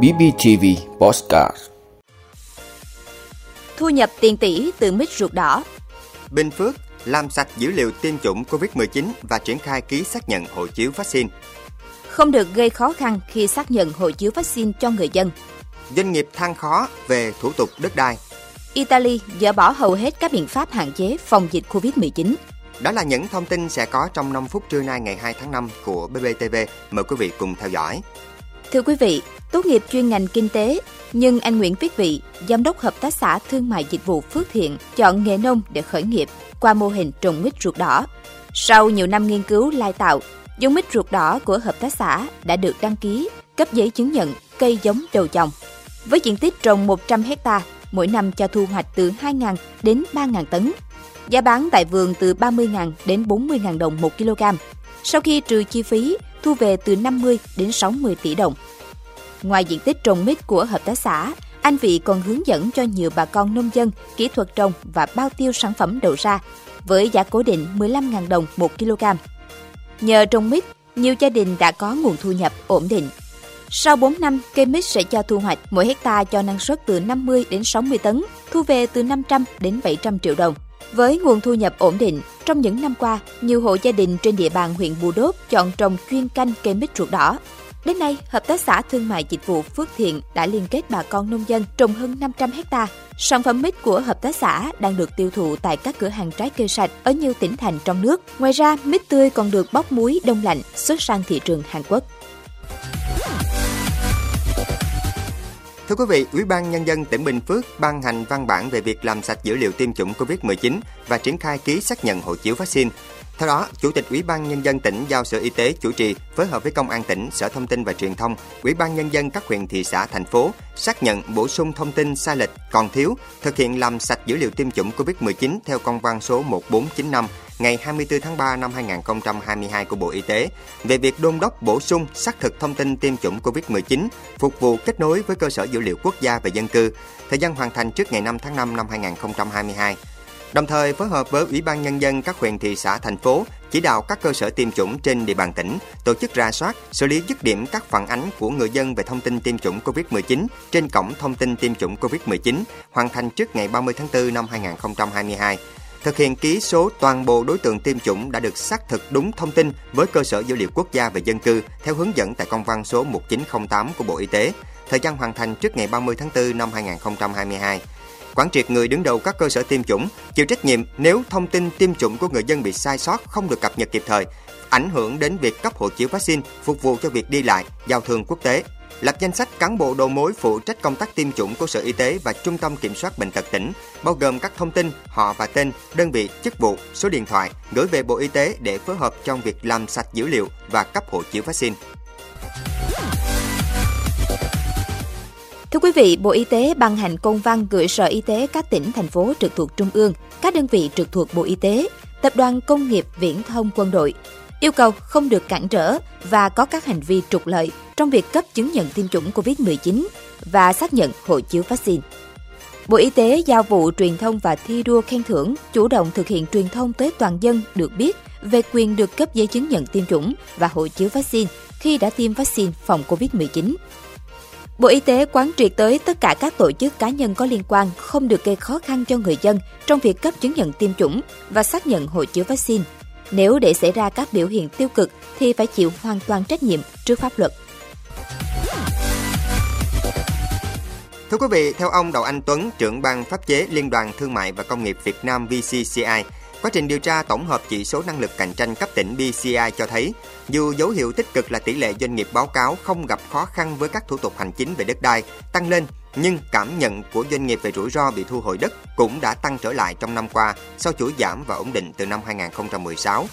BBTV Podcast. Thu nhập tiền tỷ từ mít ruột đỏ. Bình Phước làm sạch dữ liệu tiêm chủng Covid-19 và triển khai ký xác nhận hộ chiếu vaccine. Không được gây khó khăn khi xác nhận hộ chiếu vaccine cho người dân. Doanh nghiệp than khó về thủ tục đất đai. Italy dỡ bỏ hầu hết các biện pháp hạn chế phòng dịch Covid-19. Đó là những thông tin sẽ có trong 5 phút trưa nay ngày 2 tháng 5 của BPTV. Mời quý vị cùng theo dõi. Thưa quý vị, tốt nghiệp chuyên ngành kinh tế, nhưng anh Nguyễn Viết Vị, giám đốc Hợp tác xã Thương mại Dịch vụ Phước Thiện, chọn nghề nông để khởi nghiệp qua mô hình trồng mít ruột đỏ. Sau nhiều năm nghiên cứu lai tạo, giống mít ruột đỏ của Hợp tác xã đã được đăng ký, cấp giấy chứng nhận cây giống đầu trồng. Với diện tích trồng 100 ha, mỗi năm cho thu hoạch từ 2.000 đến 3.000 tấn. Giá bán tại vườn từ 30.000 đến 40.000 đồng 1 kg. Sau khi trừ chi phí, thu về từ 50 đến 60 tỷ đồng. Ngoài diện tích trồng mít của Hợp tác xã, anh Vị còn hướng dẫn cho nhiều bà con nông dân kỹ thuật trồng và bao tiêu sản phẩm đầu ra, với giá cố định 15.000 đồng 1 kg. Nhờ trồng mít, nhiều gia đình đã có nguồn thu nhập ổn định. Sau 4 năm, cây mít sẽ cho thu hoạch mỗi hectare cho năng suất từ 50 đến 60 tấn, thu về từ 500 đến 700 triệu đồng. Với nguồn thu nhập ổn định, trong những năm qua, nhiều hộ gia đình trên địa bàn huyện Bù Đốp chọn trồng chuyên canh cây mít ruột đỏ. Đến nay, Hợp tác xã Thương mại Dịch vụ Phước Thiện đã liên kết bà con nông dân trồng hơn 500 ha. Sản phẩm mít của Hợp tác xã đang được tiêu thụ tại các cửa hàng trái cây sạch ở nhiều tỉnh thành trong nước. Ngoài ra, mít tươi còn được bóc muối đông lạnh xuất sang thị trường Hàn Quốc. Thưa quý vị, Ủy ban Nhân dân tỉnh Bình Phước ban hành văn bản về việc làm sạch dữ liệu tiêm chủng COVID-19 và triển khai ký xác nhận hộ chiếu vaccine. Theo đó, Chủ tịch Ủy ban Nhân dân tỉnh giao Sở Y tế chủ trì phối hợp với Công an tỉnh, Sở Thông tin và Truyền thông, Ủy ban Nhân dân các huyện, thị xã, thành phố xác nhận bổ sung thông tin sai lệch còn thiếu, thực hiện làm sạch dữ liệu tiêm chủng COVID-19 theo công văn số 1495 ngày 24 tháng 3 năm 2022 của Bộ Y tế về việc đôn đốc bổ sung xác thực thông tin tiêm chủng COVID-19 phục vụ kết nối với cơ sở dữ liệu quốc gia về dân cư, thời gian hoàn thành trước ngày 5 tháng 5 năm 2022. Đồng thời phối hợp với Ủy ban Nhân dân các huyện, thị xã, thành phố chỉ đạo các cơ sở tiêm chủng trên địa bàn tỉnh tổ chức rà soát, xử lý dứt điểm các phản ánh của người dân về thông tin tiêm chủng COVID-19 trên cổng thông tin tiêm chủng COVID-19, hoàn thành trước ngày 30 tháng 4 năm 2022. Thực hiện ký số toàn bộ đối tượng tiêm chủng đã được xác thực đúng thông tin với cơ sở dữ liệu quốc gia về dân cư theo hướng dẫn tại công văn số 1908 của Bộ Y tế, thời gian hoàn thành trước ngày 30 tháng 4 năm 2022. Quán triệt người đứng đầu các cơ sở tiêm chủng chịu trách nhiệm nếu thông tin tiêm chủng của người dân bị sai sót, không được cập nhật kịp thời, ảnh hưởng đến việc cấp hộ chiếu vaccine, phục vụ cho việc đi lại, giao thương quốc tế. Lập danh sách cán bộ đầu mối phụ trách công tác tiêm chủng của Sở Y tế và Trung tâm Kiểm soát Bệnh tật tỉnh, bao gồm các thông tin họ và tên, đơn vị, chức vụ, số điện thoại, gửi về Bộ Y tế để phối hợp trong việc làm sạch dữ liệu và cấp hộ chiếu vaccine. Thưa quý vị, Bộ Y tế ban hành công văn gửi Sở Y tế các tỉnh, thành phố trực thuộc Trung ương, các đơn vị trực thuộc Bộ Y tế, Tập đoàn Công nghiệp Viễn thông Quân đội, yêu cầu không được cản trở và có các hành vi trục lợi trong việc cấp chứng nhận tiêm chủng COVID-19 và xác nhận hộ chiếu vaccine. Bộ Y tế giao vụ truyền thông và thi đua khen thưởng chủ động thực hiện truyền thông tới toàn dân được biết về quyền được cấp giấy chứng nhận tiêm chủng và hộ chiếu vaccine khi đã tiêm vaccine phòng COVID-19. Bộ Y tế quán triệt tới tất cả các tổ chức cá nhân có liên quan không được gây khó khăn cho người dân trong việc cấp chứng nhận tiêm chủng và xác nhận hộ chiếu vaccine. Nếu để xảy ra các biểu hiện tiêu cực thì phải chịu hoàn toàn trách nhiệm trước pháp luật. Thưa quý vị, theo ông Đậu Anh Tuấn, trưởng ban pháp chế Liên đoàn Thương mại và Công nghiệp Việt Nam VCCI, quá trình điều tra tổng hợp chỉ số năng lực cạnh tranh cấp tỉnh PCI cho thấy, dù dấu hiệu tích cực là tỷ lệ doanh nghiệp báo cáo không gặp khó khăn với các thủ tục hành chính về đất đai tăng lên, nhưng cảm nhận của doanh nghiệp về rủi ro bị thu hồi đất cũng đã tăng trở lại trong năm qua sau chuỗi giảm và ổn định từ năm 2016.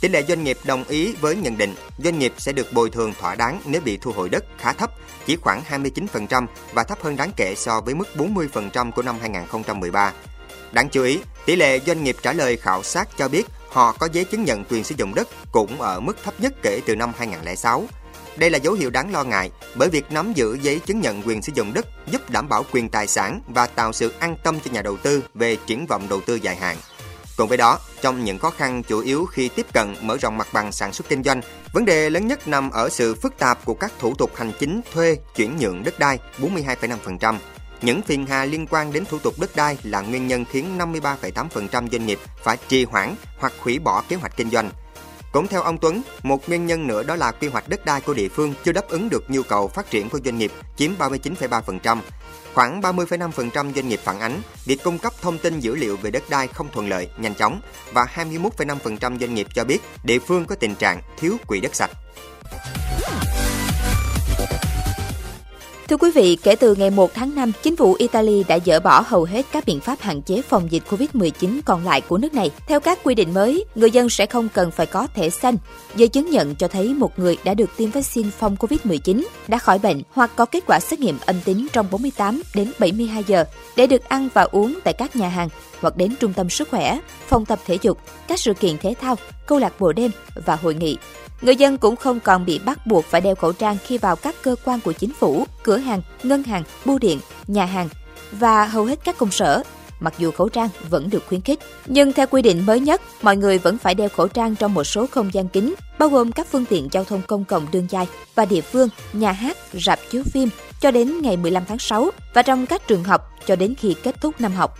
Tỷ lệ doanh nghiệp đồng ý với nhận định doanh nghiệp sẽ được bồi thường thỏa đáng nếu bị thu hồi đất khá thấp, chỉ khoảng 29% và thấp hơn đáng kể so với mức 40% của năm 2013. Đáng chú ý, tỷ lệ doanh nghiệp trả lời khảo sát cho biết họ có giấy chứng nhận quyền sử dụng đất cũng ở mức thấp nhất kể từ năm 2006. Đây là dấu hiệu đáng lo ngại bởi việc nắm giữ giấy chứng nhận quyền sử dụng đất giúp đảm bảo quyền tài sản và tạo sự an tâm cho nhà đầu tư về triển vọng đầu tư dài hạn. Cùng với đó, trong những khó khăn chủ yếu khi tiếp cận mở rộng mặt bằng sản xuất kinh doanh, vấn đề lớn nhất nằm ở sự phức tạp của các thủ tục hành chính thuê, chuyển nhượng đất đai 42,5%. Những phiền hà liên quan đến thủ tục đất đai là nguyên nhân khiến 53,8% doanh nghiệp phải trì hoãn hoặc hủy bỏ kế hoạch kinh doanh. Cũng theo ông Tuấn, một nguyên nhân nữa đó là quy hoạch đất đai của địa phương chưa đáp ứng được nhu cầu phát triển của doanh nghiệp, chiếm 39,3%. Khoảng 30,5% doanh nghiệp phản ánh việc cung cấp thông tin dữ liệu về đất đai không thuận lợi, nhanh chóng và 21,5% doanh nghiệp cho biết địa phương có tình trạng thiếu quỹ đất sạch. Thưa quý vị, kể từ ngày 1 tháng 5, chính phủ Italy đã dỡ bỏ hầu hết các biện pháp hạn chế phòng dịch Covid-19 còn lại của nước này. Theo các quy định mới, người dân sẽ không cần phải có thẻ xanh, giấy chứng nhận cho thấy một người đã được tiêm vaccine phòng Covid-19, đã khỏi bệnh hoặc có kết quả xét nghiệm âm tính trong 48 đến 72 giờ để được ăn và uống tại các nhà hàng hoặc đến trung tâm sức khỏe, phòng tập thể dục, các sự kiện thể thao, câu lạc bộ đêm và hội nghị. Người dân cũng không còn bị bắt buộc phải đeo khẩu trang khi vào các cơ quan của chính phủ, cửa hàng, ngân hàng, bưu điện, nhà hàng và hầu hết các công sở, mặc dù khẩu trang vẫn được khuyến khích. Nhưng theo quy định mới nhất, mọi người vẫn phải đeo khẩu trang trong một số không gian kín, bao gồm các phương tiện giao thông công cộng đường dài và địa phương, nhà hát, rạp chiếu phim cho đến ngày 15 tháng 6 và trong các trường học cho đến khi kết thúc năm học.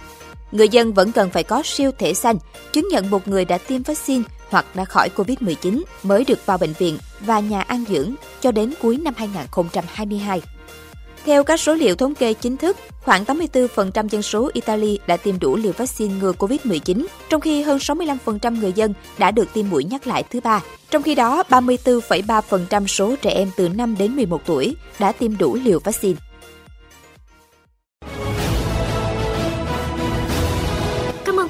Người dân vẫn cần phải có siêu thẻ xanh, chứng nhận một người đã tiêm vaccine hoặc đã khỏi Covid-19 mới được vào bệnh viện và nhà an dưỡng cho đến cuối năm 2022. Theo các số liệu thống kê chính thức, khoảng 84% dân số Italy đã tiêm đủ liều vaccine ngừa Covid-19, trong khi hơn 65% người dân đã được tiêm mũi nhắc lại thứ ba. Trong khi đó, 34,3% số trẻ em từ 5 đến 11 tuổi đã tiêm đủ liều vaccine.